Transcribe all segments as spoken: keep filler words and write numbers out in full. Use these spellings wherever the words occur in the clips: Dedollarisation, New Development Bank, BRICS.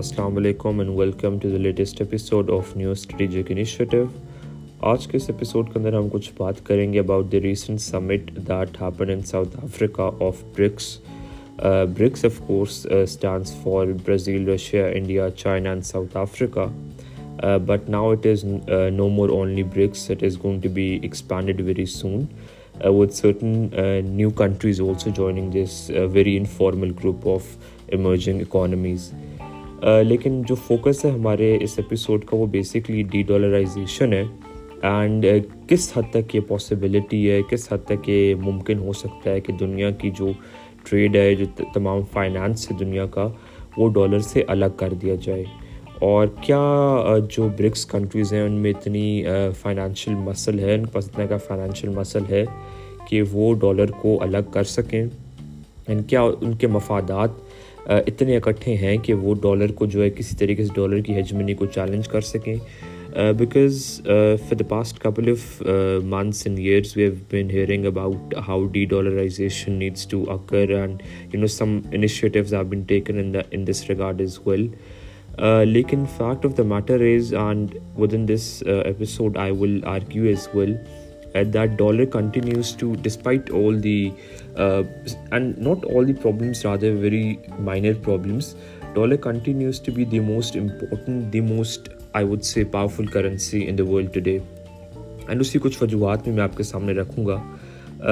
السلام علیکم and welcome to the latest episode of new strategic initiative. آج کے اس ایپیسوڈ کے اندر ہم کچھ بات کریں گے about the recent summit that happen in South Africa of BRICS. BRICS of course stands for Brazil, Russia, India, China and South Africa. But now it is no more only BRICS, it is going to be expanded very soon with certain uh, new countries also joining this uh, very informal group of emerging economies. Uh, لیکن جو focus ہے ہمارے اس episode کا وہ basically de dollarization ہے, and uh, کس حد تک یہ پاسبلٹی ہے, کس حد تک یہ ممکن ہو سکتا ہے کہ دنیا کی جو ٹریڈ ہے, جو تمام فائنانس ہے دنیا کا, وہ ڈالر سے الگ کر دیا جائے, اور کیا جو برکس کنٹریز ہیں ان میں اتنی فائنانشیل مسل ہے, ان کے پاس اتنا کا فائنانشیل مسل ہے کہ وہ ڈالر کو الگ کر سکیں, اینڈ کیا ان کے مفادات اتنے اکٹھے ہیں کہ وہ ڈالر کو جو ہے کسی طریقے سے ڈالر کی ہیجمنی کو چیلنج کر سکیں. Because for the past couple of months and years we have been hearing about how de dollarization needs to occur, and you know some initiatives have been taken in the in this regard as well. لیکن fact of the matter is, and with in this episode I will argue as well, that dollar continues to despite all the and not all the problems, rather very minor problems, dollar continues to be the most important, the most I would say powerful currency in the world today. And اسی کچھ وجوہات میں میں آپ کے سامنے رکھوں گا.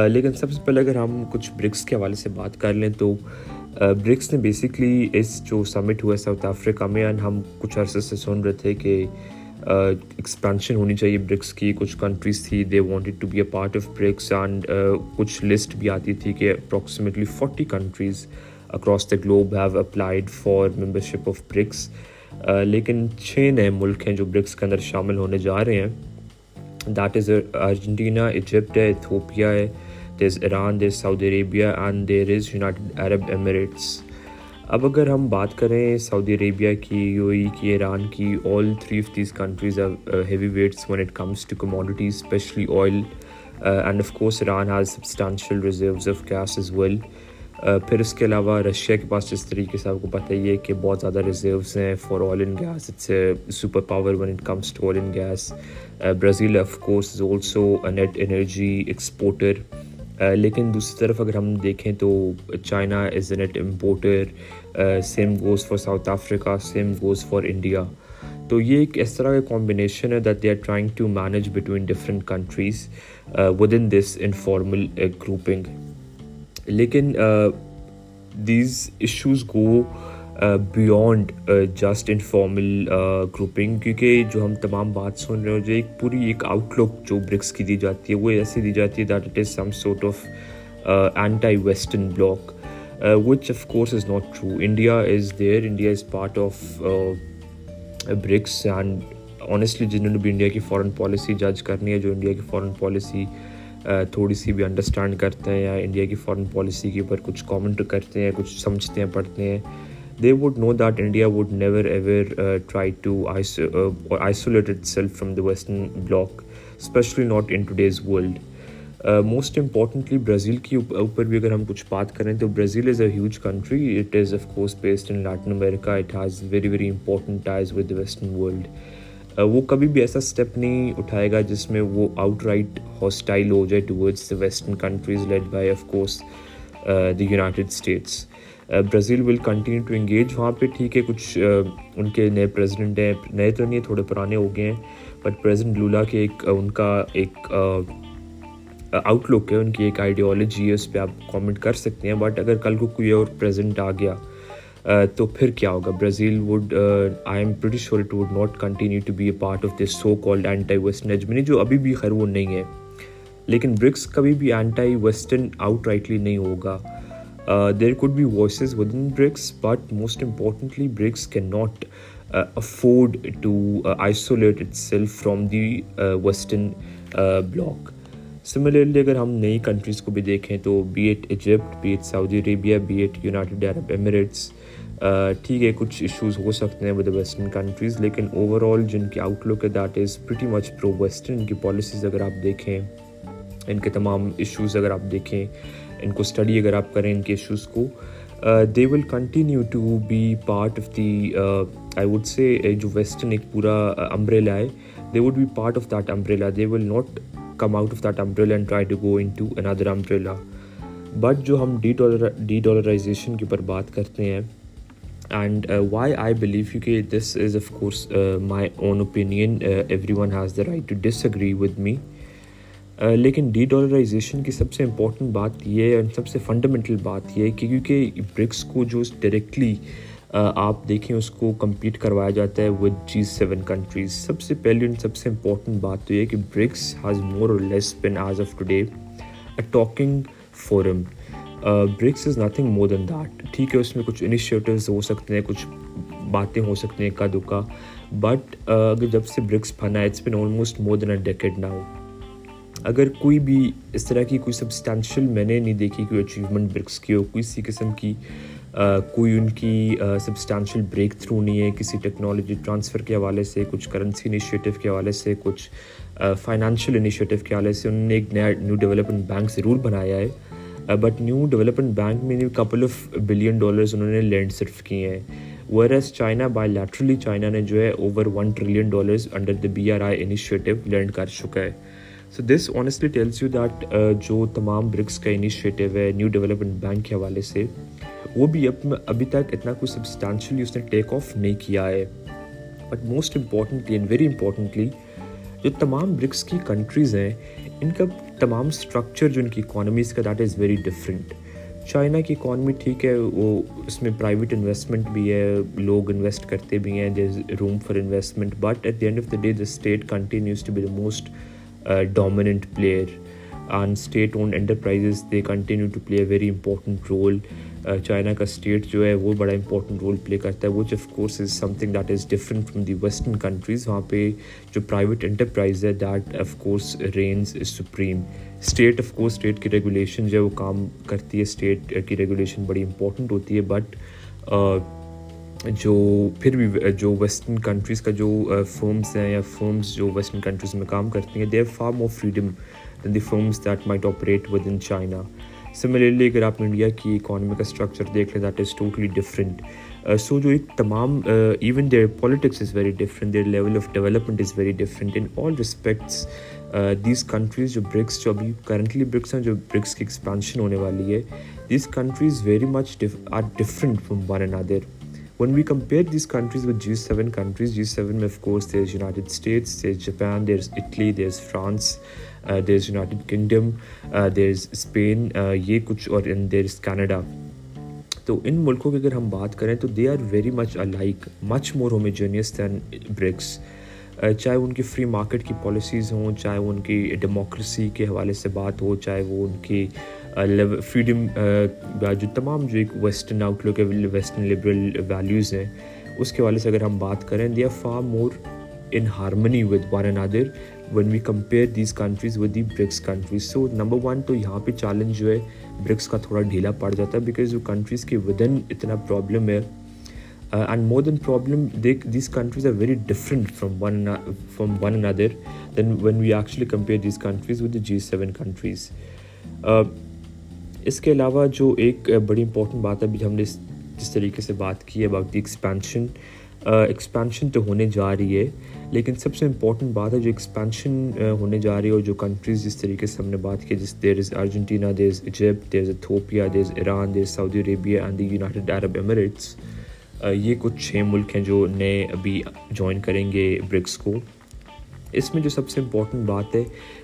لیکن سب سے پہلے اگر ہم کچھ برکس کے حوالے سے بات کر لیں تو برکس نے بیسکلی اس جو سمٹ ہوا ہے ساؤتھ افریقہ میں, اینڈ ہم کچھ عرصے سے سن رہے تھے کہ ایکسپینشن ہونی چاہیے برکس کی. کچھ کنٹریز تھی they wanted to be a part of BRICS, and کچھ لسٹ بھی آتی تھی کہ approximately forty countries across the globe have applied for membership of BRICS. لیکن چھ نئے ملک ہیں جو برکس کے اندر شامل ہونے جا رہے ہیں, دیٹ از ارجنٹینا, ایجپٹ ہے, ایتھوپیا ہے, there is Iran, there is Saudi Arabia and there is United Arab Emirates. اب اگر ہم بات کریں سعودی عربیہ کی, یو اے ای کی, ایران کی, all three of these countries are heavy weights when it comes to commodities, especially oil, uh, and of course Iran has substantial reserves of gas as well. Uh, پھر اس کے علاوہ رشیا کے پاس جس طریقے سے آپ کو پتہ ہی ہے کہ بہت زیادہ ریزروز ہیں for oil and gas, it's a super power when it comes to oil and gas. Brazil of course is also a net energy exporter. لیکن دوسری طرف اگر ہم دیکھیں تو China is a net importer, same goes for South Africa, same goes for India. تو یہ ایک اس طرح کا کمبینیشن ہے that they are trying to manage between different countries with in this informal grouping. لیکن these issues go beyond just informal grouping, کیونکہ جو ہم تمام بات سن رہے ہو جو ایک پوری ایک آؤٹ لک جو برکس کی دی جاتی ہے وہ ایسے دی جاتی ہے that it is some sort of anti western bloc, which of course is not true. India is there, India is part of BRICS, and honestly جنہوں نے بھی انڈیا کی فارن پالیسی جج کرنی ہے, جو انڈیا کی فارن پالیسی تھوڑی سی بھی انڈرسٹینڈ کرتے ہیں یا انڈیا کی فارن پالیسی کے اوپر کچھ کامنٹ کرتے ہیں, کچھ سمجھتے ہیں, پڑھتے ہیں, they would know that India would never ever uh, try to iso- uh, or isolate itself from the Western bloc, especially not in today's world. Uh, most importantly, Brazil ki upar bhi agar hum kuch baat karein to Brazil is a huge country. It is of course based in Latin America. It has very very important ties with the Western world. وہ کبھی بھی ایسا step نہیں اٹھائے گا جس میں وہ out right hostile ہو جائے towards the Western countries led by of course uh, the United States. Brazil will continue to engage وہاں پہ. ٹھیک ہے, کچھ ان کے نئے پریزیڈنٹ ہیں, نئے تو نہیں, تھوڑے پرانے ہو گئے ہیں, بٹ پریزیڈنٹ لولا کے ایک ان کا ایک آؤٹ لک ہے, ان کی ایک آئیڈیالوجی ہے, اس پہ آپ کامنٹ کر سکتے ہیں. بٹ اگر کل کو کوئی اور پریزیڈنٹ آ گیا تو پھر کیا ہوگا؟ Brazil would, I am pretty sure it would not continue to be a part of this so called anti western hegemony, جو ابھی بھی خیر وہ نہیں ہے. لیکن برکس کبھی بھی اینٹی ویسٹرن آؤٹ رائٹلی نہیں ہوگا. Uh, there could be voices within BRICS, but most importantly, BRICS cannot uh, afford to uh, isolate itself from the uh, Western uh, bloc. Similarly, agar hum nayi countries ko bhi dekhein to be it Egypt, be it Saudi Arabia, be it United Arab Emirates, theek hai kuch issues ho sakte hain with the Western countries, lekin overall jin ki outlook hai that is pretty much pro Western. Ki policies agar aap dekhein, ان کے تمام issues اگر آپ دیکھیں, ان کو study اگر آپ کریں ان کے ایشوز کو, uh, they will continue to be part of the uh, I would say جو western ایک پورا umbrella ہے, they would be part of that umbrella. They will not come out of that umbrella and try to go into another umbrella. But جو ہم ڈیڈولرائزیشن کے اوپر بات کرتے ہیں, and uh, why I believe okay, this is of course uh, my own opinion, uh, everyone has the right to disagree with me, uh, لیکن de dollarization کی سب سے امپورٹنٹ بات یہ ہے, سب سے فنڈامنٹل بات یہ ہے کہ کیونکہ برکس کو جو ڈائریکٹلی uh, آپ دیکھیں اس کو کمپیٹ کروایا جاتا ہے ود جی سیون کنٹریز. سب سے پہلی اور سب سے امپورٹنٹ بات تو یہ ہے کہ BRICS has more or less been as of today a talking forum. BRICS is nothing more than that. ٹھیک ہے, اس میں کچھ انیشیٹوز ہو سکتے ہیں, کچھ باتیں ہو سکتی ہیں اکا دکا, بٹ اگر جب سے برکس بنا ہے it's been almost more than a decade now. اگر کوئی بھی اس طرح کی کوئی سبسٹینشیل میں نے نہیں دیکھی کوئی اچیومنٹ برکس کی ہو, کسی قسم کی کوئی ان کی سبسٹینشیل بریک تھرو نہیں ہے کسی ٹیکنالوجی ٹرانسفر کے حوالے سے, کچھ کرنسی انیشیٹو کے حوالے سے, کچھ فائنانشیل انیشیٹو کے حوالے سے. انہوں نے ایک نیا نیو ڈیولپمنٹ بینک ضرور بنایا ہے, بٹ نیو ڈیولپمنٹ بینک میں کپل آف بلین ڈالرز انہوں نے لینڈ صرف کیے ہیں, whereas China bilaterally China نے جو ہے over one trillion dollars under the B R I initiative lend کر چکا ہے. So this honestly tells you that جو تمام برکس کا انیشیٹو ہے نیو ڈیولپمنٹ بینک کے حوالے سے وہ بھی ابھی تک اتنا کوئی سبسٹانشلی اس نے ٹیک آف نہیں کیا ہے. But most importantly and very importantly جو تمام برکس کی کنٹریز ہیں ان کا تمام اسٹرکچر جو ان کی اکانومیز کا that is very different. China کی اکانومی ٹھیک ہے وہ اس میں پرائیویٹ انویسٹمنٹ بھی ہے, لوگ انویسٹ کرتے بھی ہیں, there is room for investment, but at the end of the day the state continues to be the most dominant player and state own enterprises they continue to play a very important role. China کا state جو ہے وہ بڑا important role play کرتا ہے, which of course is something that is different from the western countries. وہاں پہ جو پرائیویٹ انٹرپرائز ہے that of course reigns supreme. State of course state کی ریگولیشن جو ہے وہ کام کرتی ہے, اسٹیٹ کی ریگولیشن بڑی امپورٹنٹ ہوتی ہے, بٹ جو پھر بھی جو ویسٹرن کنٹریز کا جو فرمس ہیں یا فرمس جو ویسٹرن کنٹریز میں کام کرتی ہیں they have far more freedom than the firms that might operate with in China. Similarly اگر آپ انڈیا کی اکانومی کا اسٹرکچر دیکھ لیں that is totally different. So جو ایک تمام even their politics is very different, their level of development is very different in all respects. These countries جو برکس جو ابھی کرنٹلی برکس ہیں جو برکس کی ایکسپینشن ہونے والی ہے, these countries very much are different from one and other. When we compare these countries with G seven countries, G seven of course there's United States, there's Japan, there's Italy, there's France, uh, there's United Kingdom, uh, there's Spain, uh, ye kuch aur and there's Canada. تو ان ملکوں کی اگر ہم بات کریں تو they are very much alike, much more homogeneous than BRICS. چاہے ان کی فری مارکیٹ کی پالیسیز ہوں, چاہے وہ ان کی ڈیموکریسی کے حوالے سے بات ہو, چاہے وہ ان کی فریڈم جو تمام جو ایک ویسٹرن آؤٹ لک ہے ویسٹرن لبرل ویلیوز ہیں اس کے حوالے سے اگر ہم بات کریں they are far more in harmony with one and other when we compare these countries with the BRICS countries. So number one تو یہاں پہ چیلنج جو ہے برکس کا تھوڑا ڈھیلا پڑ جاتا ہے بیکاز جو کنٹریز کے ودن اتنا پرابلم ہے, Uh, and more than problem, they, these countries are very different from one from one another than when we actually compare these countries with the G seven countries. Uh, اس کے علاوہ جو ایک بڑی important بات ابھی ہم نے جس طریقے سے بات کی اباؤٹ دی ایکسپینشن, ایکسپینشن تو ہونے جا رہی ہے لیکن سب سے امپورٹنٹ بات ہے جو ایکسپینشن ہونے جا رہی ہے اور جو کنٹریز جس طریقے سے ہم نے بات کی جس there is Argentina, there is Egypt, there is Ethiopia, there is Iran, there is Saudi Arabia and the United Arab Emirates. یہ کچھ چھ ملک ہیں جو نئے ابھی جوائن کریں گے برکس کو. اس میں جو سب سے امپورٹنٹ بات ہے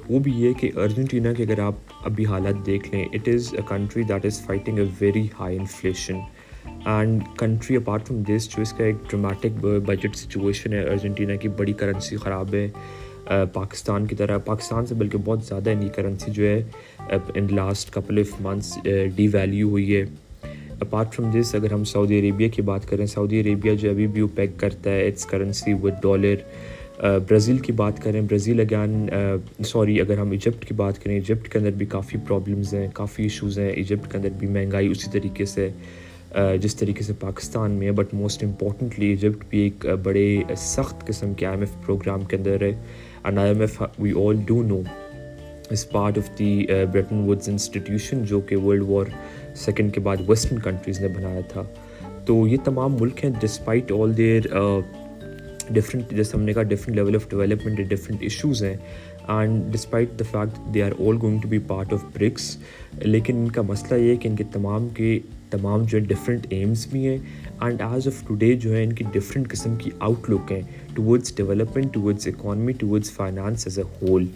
وہ بھی یہ کہ ارجنٹینا کے اگر آپ ابھی حالات دیکھ لیں it is a country that is fighting a very high inflation and country apart from this جو اس کا ایک ڈرمیٹک بجٹ سچویشن ہے ارجنٹینا کی, بڑی کرنسی خراب ہے پاکستان کی طرح, پاکستان سے بلکہ بہت زیادہ ان کی کرنسی جو ہے in last couple of months devalue ہوئی ہے. اپارٹ فرام دس اگر ہم سعودی عربیہ کی بات کریں, سعودی عربیہ جو ابھی بھی وہ پیک کرتا ہے its currency with dollar. Brazil کی بات کریں, برازیل اگین سوری اگر ہم ایجپٹ کی بات کریں ایجپٹ کے اندر بھی کافی پرابلمز ہیں, کافی ایشوز ہیں. ایجپٹ کے اندر بھی مہنگائی اسی طریقے سے جس طریقے سے پاکستان میں ہے, بٹ موسٹ امپورٹنٹلی ایجپٹ بھی ایک بڑے سخت قسم کے آئی ایم ایف پروگرام کے اندر ہے. And I M F we all do know as part of the uh, Bretton Woods institution جو کہ ورلڈ وار سیکنڈ کے بعد ویسٹرن کنٹریز نے بنایا تھا. تو یہ تمام ملک ہیں ڈسپائٹ آل دیئر ڈفرینٹ، جیسے ہم نے کہا different level of development, different issues ہیں، and despite the fact they are all going to be part of BRICS, لیکن ان کا مسئلہ یہ ہے کہ ان کے تمام کے تمام جو ہے ڈفرینٹ ایمز بھی ہیں، اینڈ ایز آف ٹوڈے جو ہے ان کی ڈفرینٹ قسم کی آؤٹ لک ہیں towards development, towards economy, towards finance as a whole.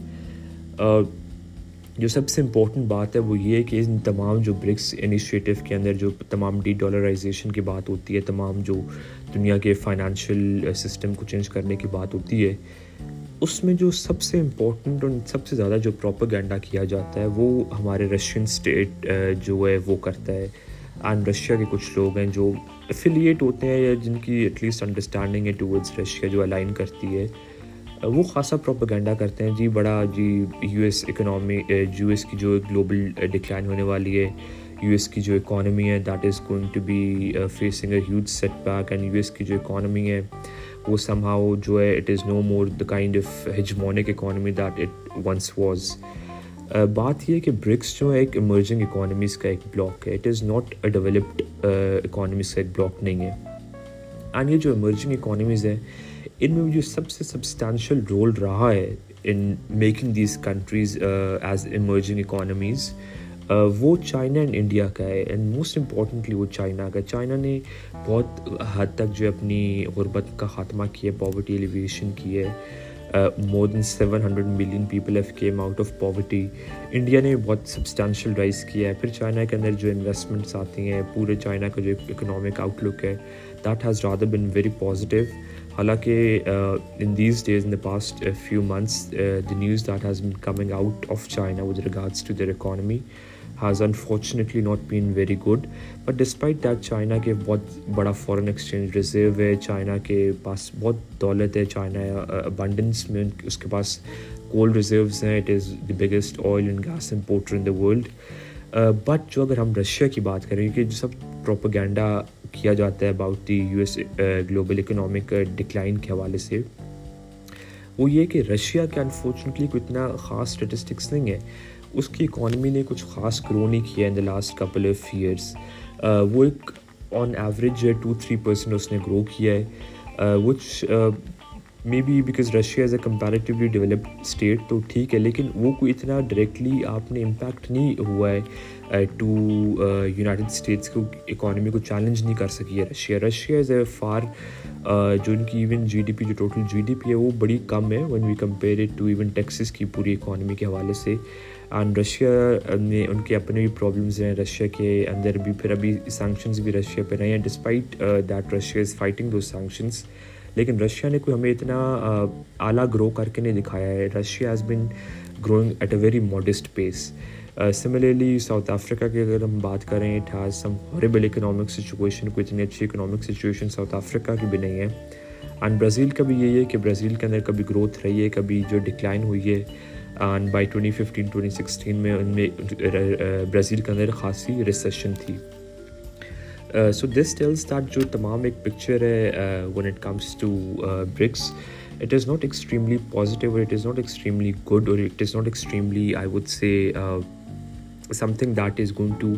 جو سب سے امپورٹنٹ بات ہے وہ یہ ہے کہ ان تمام جو برکس انیشیٹو کے اندر جو تمام ڈی ڈالرائزیشن کی بات ہوتی ہے، تمام جو دنیا کے فائنانشیل سسٹم کو چینج کرنے کی بات ہوتی ہے، اس میں جو سب سے امپورٹنٹ اور سب سے زیادہ جو پروپیگنڈا کیا جاتا ہے وہ ہمارے رشین اسٹیٹ جو ہے وہ کرتا ہے، اینڈ رشیا کے کچھ لوگ ہیں جو افیلیٹ ہوتے ہیں یا جن کی ایٹ لیسٹ انڈرسٹینڈنگ ہے ٹورڈز رشیا جو الائن کرتی ہے، وہ خاصا پروپیگنڈا کرتے ہیں. جی بڑا جی U S economy, U S کی جو گلوبل ڈکلائن ہونے والی ہے، یو ایس کی جو اکانومی ہے that is going to be facing a huge setback, and U S کی جو اکانومی ہے وہ سم ہاؤ جو ہے it is no more the kind of hegemonic economy that it once was. بات یہ ہے کہ برکس جو ہے ایک ایمرجنگ اکانومیز کا ایک بلاک ہے، it is not a developed economies کا ایک بلاک نہیں ہے، اینڈ یہ جو ایمرجنگ اکانومیز ہیں ان میں جو سب سے سبسٹانشیل رول رہا ہے in making these countries as emerging economies وہ چائنا اینڈ انڈیا کا ہے، اینڈ موسٹ امپورٹنٹلی وہ چائنا کا. چائنا نے بہت حد تک جو اپنی غربت کا خاتمہ کیا ہے، پاورٹی ایلیویشن کی ہے، more than seven hundred million people have come out of poverty. India نے بہت سبسٹانشیل رائز کیا ہے. پھر چائنا کے اندر جو انویسٹمنٹس آتی ہیں، پورے چائنا کا جو اکنامک آؤٹ لک ہے that has rather been very positive. حالانکہ in these days in the past few months the news that has been coming out of China with regards to their economy has unfortunately not been very good, but despite that China کے بہت بڑا foreign exchange reserve ہے، China کے پاس بہت دولت ہے، China abundance میں اس کے پاس کول ریزروز ہیں، it is the biggest oil and gas importer in the world. But جو اگر ہم رشیا کی بات کریں کہ جو سب پروپیگنڈا کیا جاتا ہے about the U S global economic decline کے حوالے سے، وہ یہ کہ رشیا کے انفارچونیٹلی کوئی اتنا خاص اسٹیٹسٹکس نہیں ہے، اس کی اکانومی نے کچھ خاص گرو نہیں کیا in the last couple of years. وہ ایک آن ایوریج جو ہے ٹو تھری پرسینٹ اس نے گرو کیا ہے، which may be because Russia is a comparatively developed state تو ٹھیک ہے، لیکن وہ کوئی اتنا ڈائریکٹلی آپ نے امپیکٹ نہیں ہوا ہے ٹو یونائٹڈ اسٹیٹس کو، اکانومی کو چیلنج نہیں کر سکی ہے Russia. Russia is a far جو ان کی ایون جی ڈی پی جو ٹوٹل جی ڈی پی ہے وہ بڑی کم ہے when we compare it to even Texas کی پوری اکانومی کے حوالے سے. اینڈ رشیا نے ان کے اپنے بھی پرابلمز ہیں رشیا کے اندر بھی، پھر ابھی سینکشنز بھی رشیا پہ رہے ہیں despite that Russia is fighting those sanctions, لیکن رشیا نے کوئی ہمیں اتنا اعلیٰ گرو کر کے نہیں دکھایا ہے. Russia has been growing at a very modest pace. Similarly South Africa کی اگر ہم بات کریں، it has some horrible economic situation, کوئی اتنی اچھی اکنامک سچویشن ساؤتھ افریقہ کی بھی نہیں ہے. اینڈ برازیل کا بھی یہی ہے کہ برازیل کے اندر کبھی گروتھ رہی ہے، کبھی جو ڈکلائن ہوئی ہے، and by twenty fifteen twenty sixteen میں ان میں برازیل کے اندر خاصی ریسیشن تھی. سو دس ٹیلز دیٹ جو تمام ایک پکچر ہے when it comes to BRICS, it is not extremely positive, it is not extremely good, اور it is not extremely I would say something that is going to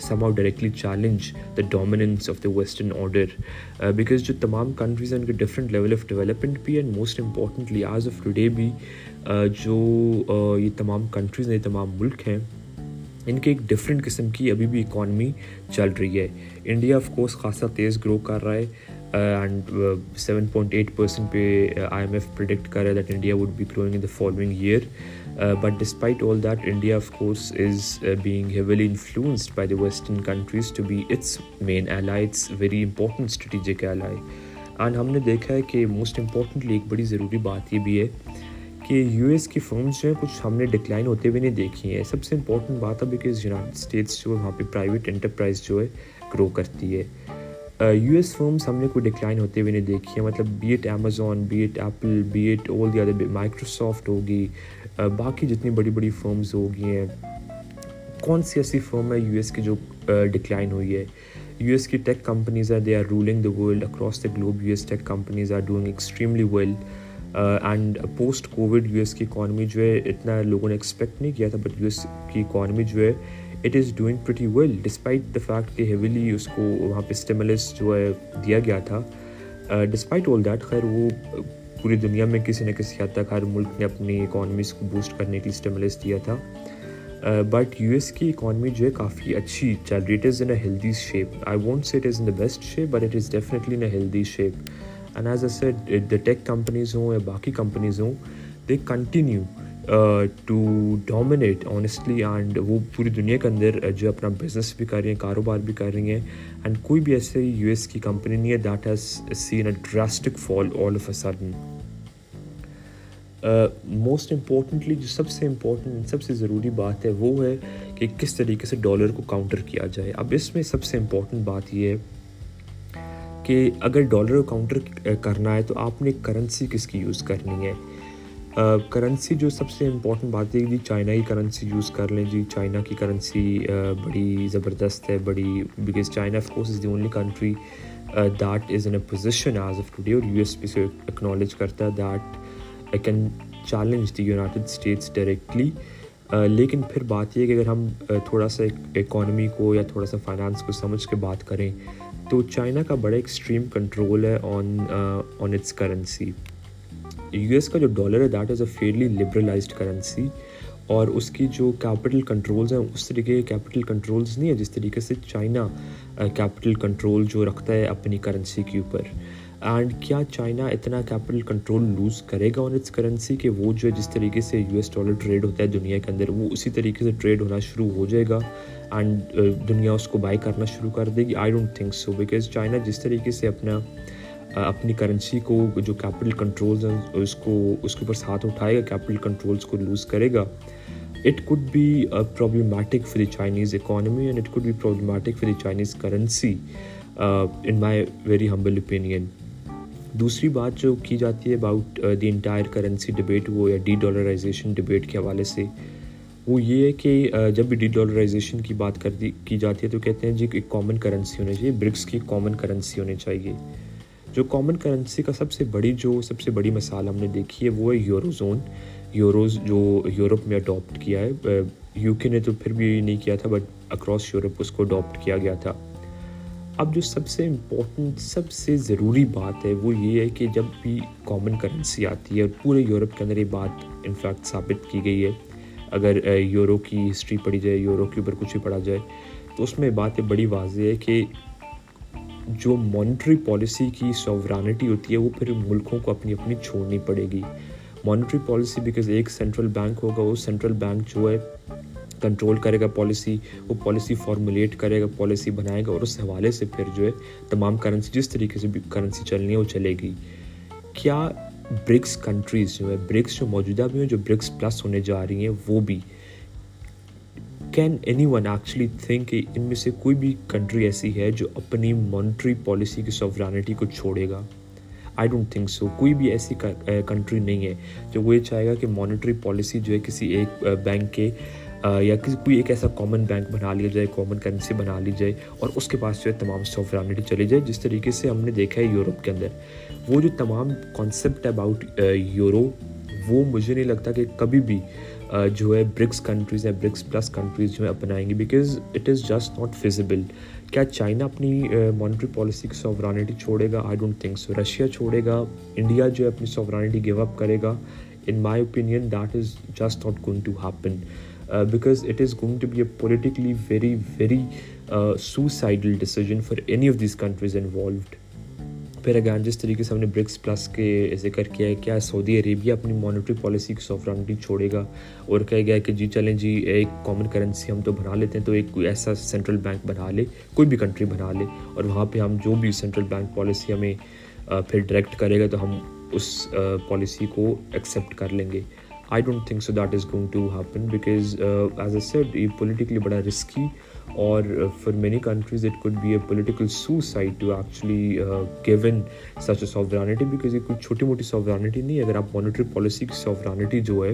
somehow directly challenge the dominance of the western order, because جو تمام countries ہیں ان کے different level of development بھی، and most importantly آج of today بھی جو یہ تمام کنٹریز ہیں، یہ تمام ملک ہیں، ان کے ایک ڈفرینٹ قسم کی ابھی بھی اکانومی چل رہی ہے. انڈیا آف کورس خاصا تیز گرو کر رہا ہے، and seven point eight percent پہ آئی ایم ایف پریڈکٹ کر رہا ہے that India would be growing in the following year, but despite all that India of course is being heavily influenced by the western countries to be its main ally, it's very important strategic ally. And ہم نے دیکھا ہے کہ most importantly ایک بڑی ضروری بات یہ بھی ہے کہ یو ایس کی فرمز جو ہیں کچھ ہم نے ڈکلائن ہوتے ہوئے نہیں دیکھی ہیں. سب سے امپورٹنٹ بات ہے بیکاز یونائٹڈ اسٹیٹس جو ہے وہاں پہ پرائیویٹ انٹرپرائز جو ہے گرو کرتی ہے، یو ایس فرمز ہم نے کوئی ڈکلائن ہوتے ہوئے نہیں دیکھی ہے، مطلب be it Amazon, be it Apple, be it all the other, Microsoft ہوگی، uh, باقی جتنی بڑی بڑی فرمز ہوگی ہیں، کون سی ایسی فرم ہے یو ایس کی جو ڈکلائن uh, ہوئی ہے؟ یو ایس کی tech companies are they are ruling the world across the globe, U S tech companies are doing extremely well. And post Covid U S کی اکانومی جو ہے اتنا لوگوں نے ایکسپیکٹ نہیں کیا تھا، بٹ یو ایس کی اکانومی جو ہے it is doing pretty well despite the fact کہ ہیویلی اس کو وہاں پہ اسٹیمولس جو ہے دیا گیا تھا. ڈسپائٹ آل دیٹ، خیر وہ پوری دنیا میں کسی نہ کسی حد تک ہر ملک نے اپنی اکانومیز کو بوسٹ کرنے کے لیے اسٹیمولس دیا تھا، بٹ یو ایس کی اکانومی جو ہے کافی اچھی چل رہی. It is in a healthy shape, I won't say it is in the best shape but it is definitely in a healthy shape. And as I said, the tech companies ہوں یا باقی companies ہوں، they continue to dominate honestly, and وہ پوری دنیا کے اندر جو اپنا بزنس بھی کر رہی ہیں، کاروبار بھی کر رہی ہیں، اینڈ کوئی بھی ایسے یو ایس کی کمپنی نہیں ہے that has seen a drastic fall all of a sudden. Most importantly جو سب سے امپورٹنٹ سب سے ضروری بات ہے وہ ہے کہ کس طریقے سے ڈالر کو کاؤنٹر کیا جائے. اب اس میں سب سے امپورٹنٹ بات یہ ہے کہ اگر ڈالر کو کاؤنٹر کرنا ہے تو آپ نے کرنسی کس کی یوز کرنی ہے. کرنسی جو سب سے امپورٹنٹ بات ہے جی، چائنا کی کرنسی یوز کر لیں جی. چائنا کی کرنسی بڑی زبردست ہے، بڑی because China of course is the only country that is in a position as of today, اور یو ایس پی سے اکنالج کرتا ہے that I can challenge the United States directly. لیکن پھر بات یہ ہے کہ اگر ہم تھوڑا سا اکانومی کو یا تھوڑا سا فائنانس کو سمجھ کے بات کریں تو چائنا کا بڑا ایکسٹریم کنٹرول ہے on on its currency. U S کا جو ڈالر ہے that is a fairly liberalised currency, اور اس کی جو کیپٹل کنٹرولز ہیں اس طریقے کے کیپٹل کنٹرولز نہیں ہے جس طریقے سے چائنا کیپٹل کنٹرول جو رکھتا ہے اپنی کرنسی کے اوپر. اینڈ کیا چائنا اتنا کیپٹل کنٹرول لوز کرے گا آن اٹس کرنسی کہ وہ جو ہے جس طریقے سے یو ایس ڈالر ٹریڈ ہوتا ہے دنیا کے اندر وہ اسی طریقے سے ٹریڈ ہونا شروع ہو جائے گا اینڈ دنیا اس کو بائی کرنا شروع کر دے گی؟ I don't think so, because China جس طریقے سے اپنا اپنی کرنسی کو جو کیپٹل کنٹرولز ہیں اس کو اس کے اوپر ہاتھ اٹھائے گا، کیپٹل کنٹرولز کو لوز کرے گا، it could be problematic for the Chinese economy and it could be problematic for the Chinese currency in my very humble opinion. دوسری بات جو کی جاتی ہے about the entire currency debate وہ یا ڈی ڈالرائزیشن ڈبیٹ کے حوالے سے وہ یہ ہے کہ جب بھی ڈی ڈالرائزیشن کی بات کر دی کی جاتی ہے تو کہتے ہیں جی ایک کامن کرنسی ہونی چاہیے، برکس کی کامن کرنسی ہونی چاہیے. جو کامن کرنسی کا سب سے بڑی جو سب سے بڑی مثال ہم نے دیکھی ہے وہ ہے یورو زون. یوروز جو یورپ میں اڈاپٹ کیا ہے، یو کے نے تو پھر بھی نہیں کیا تھا بٹ اکراس یورپ اس کو اڈاپٹ کیا گیا تھا. اب جو سب سے امپورٹنٹ سب سے ضروری بات ہے وہ یہ ہے کہ جب بھی کامن کرنسی آتی ہے، اور پورے یورپ کے اندر یہ بات انفیکٹ ثابت کی گئی ہے، اگر یورو کی ہسٹری پڑھی جائے، یورو کے اوپر کچھ بھی پڑھا جائے تو اس میں بات بڑی واضح ہے کہ جو مانیٹری پالیسی کی سوورانٹی ہوتی ہے وہ پھر ملکوں کو اپنی اپنی چھوڑنی پڑے گی. مانیٹری پالیسی بیکاز ایک سینٹرل بینک ہوگا، وہ سینٹرل بینک جو ہے کنٹرول کرے گا پالیسی، وہ پالیسی فارمولیٹ کرے گا، پالیسی بنائے گا، اور اس حوالے سے پھر جو ہے تمام کرنسی جس طریقے سے بھی کرنسی چلنی ہے وہ چلے گی. کیا برکس کنٹریز جو ہے، برکس جو موجودہ بھی ہیں، جو برکس پلس ہونے جا رہی ہیں، وہ بھی can anyone actually think کہ ان میں سے کوئی بھی کنٹری ایسی ہے جو اپنی مانیٹری پالیسی کی سوورانٹی کو چھوڑے گا؟ آئی ڈونٹ تھنک سو. کوئی بھی ایسی کنٹری نہیں ہے جو وہ یہ چاہے گا کہ مانیٹری پالیسی جو ہے کسی ایک بینک کے یا کسی کوئی ایک ایسا کامن بینک بنا لیا جائے، کامن کرنسی بنا لی جائے اور اس کے پاس جو ہے تمام سوورانٹی چلی جائے، جس طریقے سے ہم نے دیکھا ہے یورپ کے اندر. وہ جو تمام کانسیپٹ اباؤٹ یورو وہ مجھے نہیں لگتا کہ کبھی بھی جو ہے برکس کنٹریز یا برکس پلس کنٹریز جو ہے اپنائیں گی، because it is just not feasible. کیا چائنا اپنی مانیٹری پالیسی کی سوورانٹی چھوڑے گا؟ I don't think so. Russia چھوڑے گا؟ انڈیا جو ہے اپنی سوورانٹی گیو اپ کرے گا؟ In my opinion that is just not going to happen, because it is going to be a politically very very suicidal decision for any of these countries involved. پھر again جس طریقے سے ہم نے BRICS plus کے ذکر کیا ہے، کیا سعودی عربیہ اپنی مانیٹری پالیسی کی سوورانٹی چھوڑے گا اور کہا گیا کہ جی چلیں جی ایک کامن کرنسی ہم تو بنا لیتے ہیں تو ایک کوئی ایسا سینٹرل بینک بنا لے، کوئی بھی کنٹری بنا لے اور وہاں پہ ہم جو بھی سینٹرل بینک پالیسی ہمیں پھر ڈائریکٹ کرے گا تو ہم اس پالیسی کو ایکسیپٹ کر لیں گے؟ I don't think so that is going to happen because uh, as I said it's politically bada risky or uh, for many countries it could be a political suicide to actually uh, give in such a sovereignty because it کوئی چھوٹی موٹی sovereignty نہیں ہے. اگر آپ monetary policy کی sovereignty جو ہے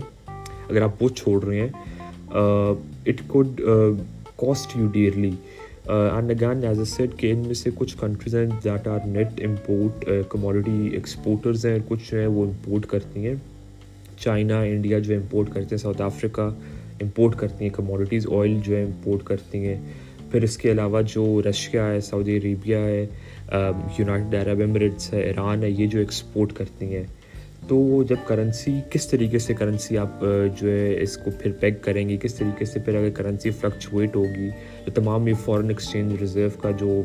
اگر آپ وہ چھوڑ رہے ہیں it could uh, cost you dearly. And again as I said کہ ان میں سے کچھ کنٹریز ہیں that are net import commodity exporters ہیں, کچھ ہیں وہ امپورٹ کرتی ہیں. چائنا, انڈیا جو امپورٹ کرتے ہیں, ساؤتھ افریقہ امپورٹ کرتی ہیں کموڈیٹیز, آئل جو ہے امپورٹ کرتی ہیں. پھر اس کے علاوہ جو رشیا ہے, سعودی عربیہ ہے, یونائٹڈ عرب ایمریٹس ہے, ایران ہے, یہ جو ایکسپورٹ کرتی ہیں. تو جب کرنسی کس طریقے سے کرنسی آپ جو ہے اس کو پھر پیگ کریں گے, کس طریقے سے پھر اگر کرنسی فلکچویٹ ہوگی تو تمام یہ فارن ایکسچینج ریزرو کا جو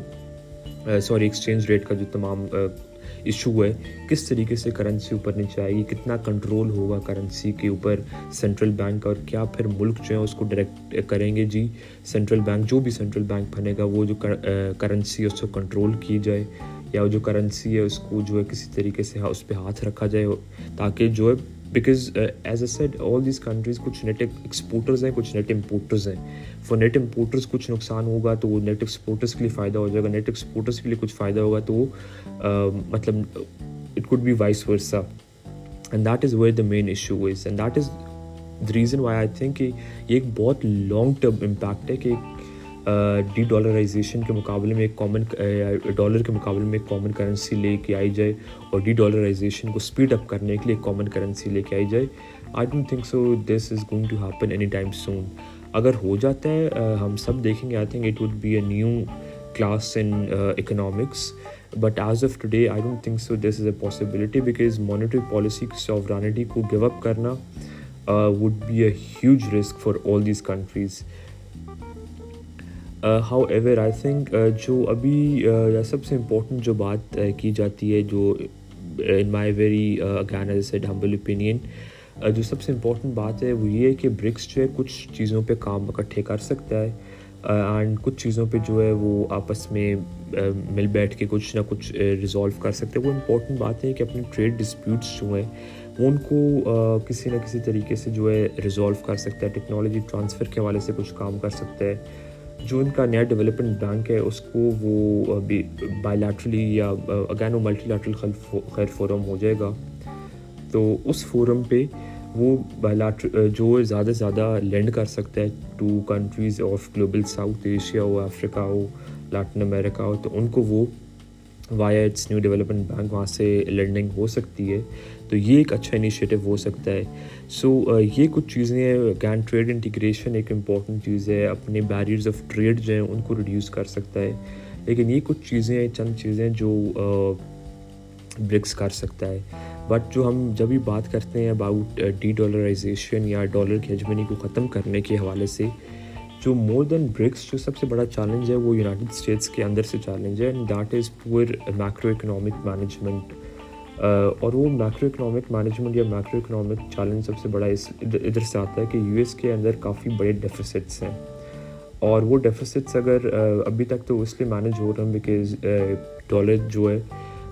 سوری ایکسچینج ریٹ کا جو تمام ایشو ہے, کس طریقے سے کرنسی اوپر نیچے آئے گی, کتنا کنٹرول ہوگا کرنسی کے اوپر سینٹرل بینک کا, اور کیا پھر ملک جو ہے اس کو ڈائریکٹ کریں گے جی سینٹرل بینک, جو بھی سینٹرل بینک بنے گا وہ جو کرنسی ہے اس کو کنٹرول کی جائے, یا جو کرنسی ہے اس کو جو ہے کسی طریقے سے اس پہ ہاتھ رکھا جائے, تاکہ جو ہے because as I said all these countries کچھ نیٹ ایکسپورٹرز ہیں, کچھ نیٹ امپورٹرز ہیں. فور نیٹ امپورٹرز کچھ نقصان ہوگا تو وہ نیٹ ایکسپورٹرز کے لیے فائدہ ہو جائے گا, نیٹ ایکسپورٹرز کے لیے کچھ فائدہ ہوگا تو وہ مطلب it could be vice versa, and that is where the main issue is, and that is the reason why I think کہ یہ ایک بہت لانگ ٹرم امپیکٹ ہے کہ ڈی ڈالرائزیشن کے مقابلے میں ایک کامن ڈالر کے مقابلے میں ایک کامن کرنسی لے کے آئی جائے, اور ڈی ڈالرائزیشن کو اسپیڈ اپ کرنے کے لیے ایک کامن کرنسی لے کے آئی جائے. I don't think so this is going to happen any time soon. اگر ہو جاتا ہے ہم سب دیکھیں گے, I think it would be a new class in economics, but as of today I don't think so this is a possibility, because monetary policy کی sovereignty کو گیو اپ کرنا would be a huge risk for all these countries. However I think جو ابھی سب سے important جو بات کی جاتی ہے, جو in my very again as a humble opinion, جو سب سے امپورٹنٹ بات ہے وہ یہ ہے کہ برکس جو ہے کچھ چیزوں پہ کام اکٹھے کر سکتا ہے, اینڈ کچھ چیزوں پہ جو ہے وہ آپس میں مل بیٹھ کے کچھ نہ کچھ ریزالو کر سکتے ہیں. وہ امپورٹنٹ بات ہے کہ اپنے ٹریڈ ڈسپیوٹس جو ہیں ان کو کسی نہ کسی طریقے سے جو ہے ریزالو کر سکتا ہے, ٹیکنالوجی ٹرانسفر کے حوالے سے کچھ کام کر سکتا ہے. جو ان کا نیا ڈیولپمنٹ بینک ہے اس کو وہ بائی لیٹرلی یا اگین وہ ملٹی لیٹرل خیر فورم ہو جائے گا, تو اس فورم پہ وہ بائی لیٹرل جو زیادہ سے زیادہ لینڈ کر سکتا ہے to countries of global south, Asia ہو, افریقہ ہو, لیٹن امریکہ ہو, تو ان کو وہ via its new development bank وہاں سے لینڈنگ ہو سکتی ہے. تو یہ ایک اچھا انیشیٹو ہو سکتا ہے. سو یہ کچھ چیزیں ہیں. اگین ٹریڈ انٹیگریشن ایک امپورٹنٹ چیز ہے, اپنے بیریئرز آف ٹریڈ جو ہیں ان کو ریڈیوس کر سکتا ہے, لیکن یہ کچھ چیزیں ہیں, چند چیزیں جو برکس کر سکتا ہے. بٹ جو ہم جب بھی بات کرتے ہیں اباؤٹ ڈی ڈالرائزیشن یا ڈالر کی ہجمنی کو ختم کرنے کے حوالے سے, جو مور دین برکس جو سب سے بڑا چیلنج ہے وہ یونائٹڈ اسٹیٹس کے اندر سے چیلنج ہے, اینڈ دیٹ از پور میکرو اکنامک مینجمنٹ. اور وہ میکرو اکنامک مینجمنٹ یا میکرو اکنامک چیلنج سب سے بڑا اس ادھر سے آتا ہے کہ یو ایس کے اندر کافی بڑے ڈیفیسٹس ہیں, اور وہ ڈیفیسٹس اگر ابھی تک تو اس لیے مینیج ہو رہے ہیں بیکاز ڈالر جو ہے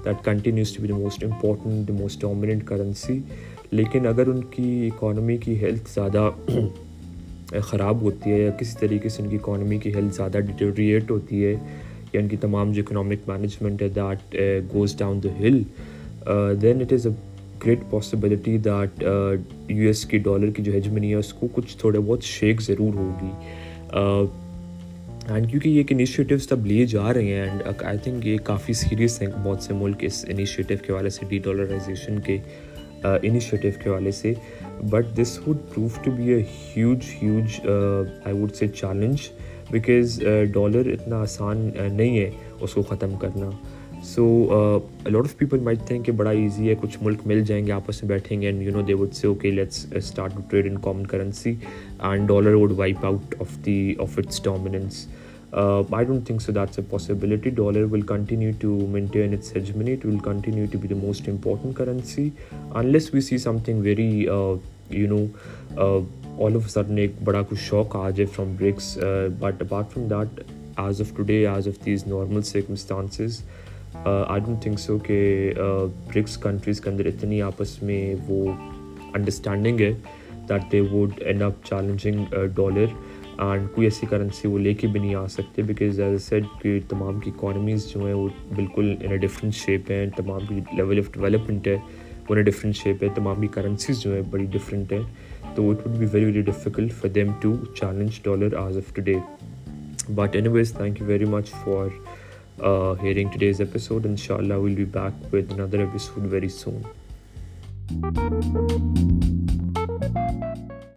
that continues to be the most important, the most dominant currency, لیکن اگر ان کی اکانومی کی ہیلتھ زیادہ خراب ہوتی ہے یا کسی طریقے سے ان کی اکانومی کی ہیلتھ زیادہ ڈیٹیریٹ ہوتی ہے یا ان کی تمام جو اکنامک مینجمنٹ ہے that goes down the hill, then it is a great possibility that U S کی ڈالر کی جو ہیجمنی ہے اس کو کچھ تھوڑے بہت شیک ضرور ہوگی, اینڈ کیونکہ یہ انیشیٹیوز تب لیے جا رہے ہیں, اینڈ آئی تھنک یہ کافی سیریس ہیں بہت سے ملک اس انیشیٹیو کے حوالے سے, ڈی ڈالرائزیشن کے انیشیٹیو کے حوالے سے, but this would prove to be a huge huge I would say challenge, because dollar اتنا آسان نہیں ہے اس کو ختم کرنا. So lot of people might think کہ بڑا ایزی ہے, کچھ ملک مل جائیں گے آپس میں بیٹھیں گے, and you know they would say okay let's start to trade in common currency, and dollar would wipe out of the of its dominance. I don't think so that's a possibility. Dollar will continue to maintain its hegemony, it will continue to be the most important currency unless we see something very you know all of sudden ایک بڑا کچھ shock آ جائے from BRICS, but apart from that as of today, as of these normal circumstances, I don't think so کہ BRICS countries کے اندر اتنی آپس میں وہ انڈرسٹینڈنگ ہے that they would end up challenging dollar, and کوئی ایسی کرنسی وہ لے کے بھی نہیں آ سکتے, بیکاز ایز اے سیڈ کہ تمام کی اکانومیز جو ہیں وہ بالکل ان اے ڈفرینٹ شیپ ہیں, تمام کی لیول آف ڈیولپمنٹ ہے وہ ان اے ڈفرینٹ شیپ ہے, تمام کی کرنسیز جو ہیں بڑی ڈفرینٹ ہیں, تو it would be very very difficult for them to challenge dollar as of today. But anyways, thank you very much for uh, hearing today's episode. Inshallah, we'll be back with another episode very soon.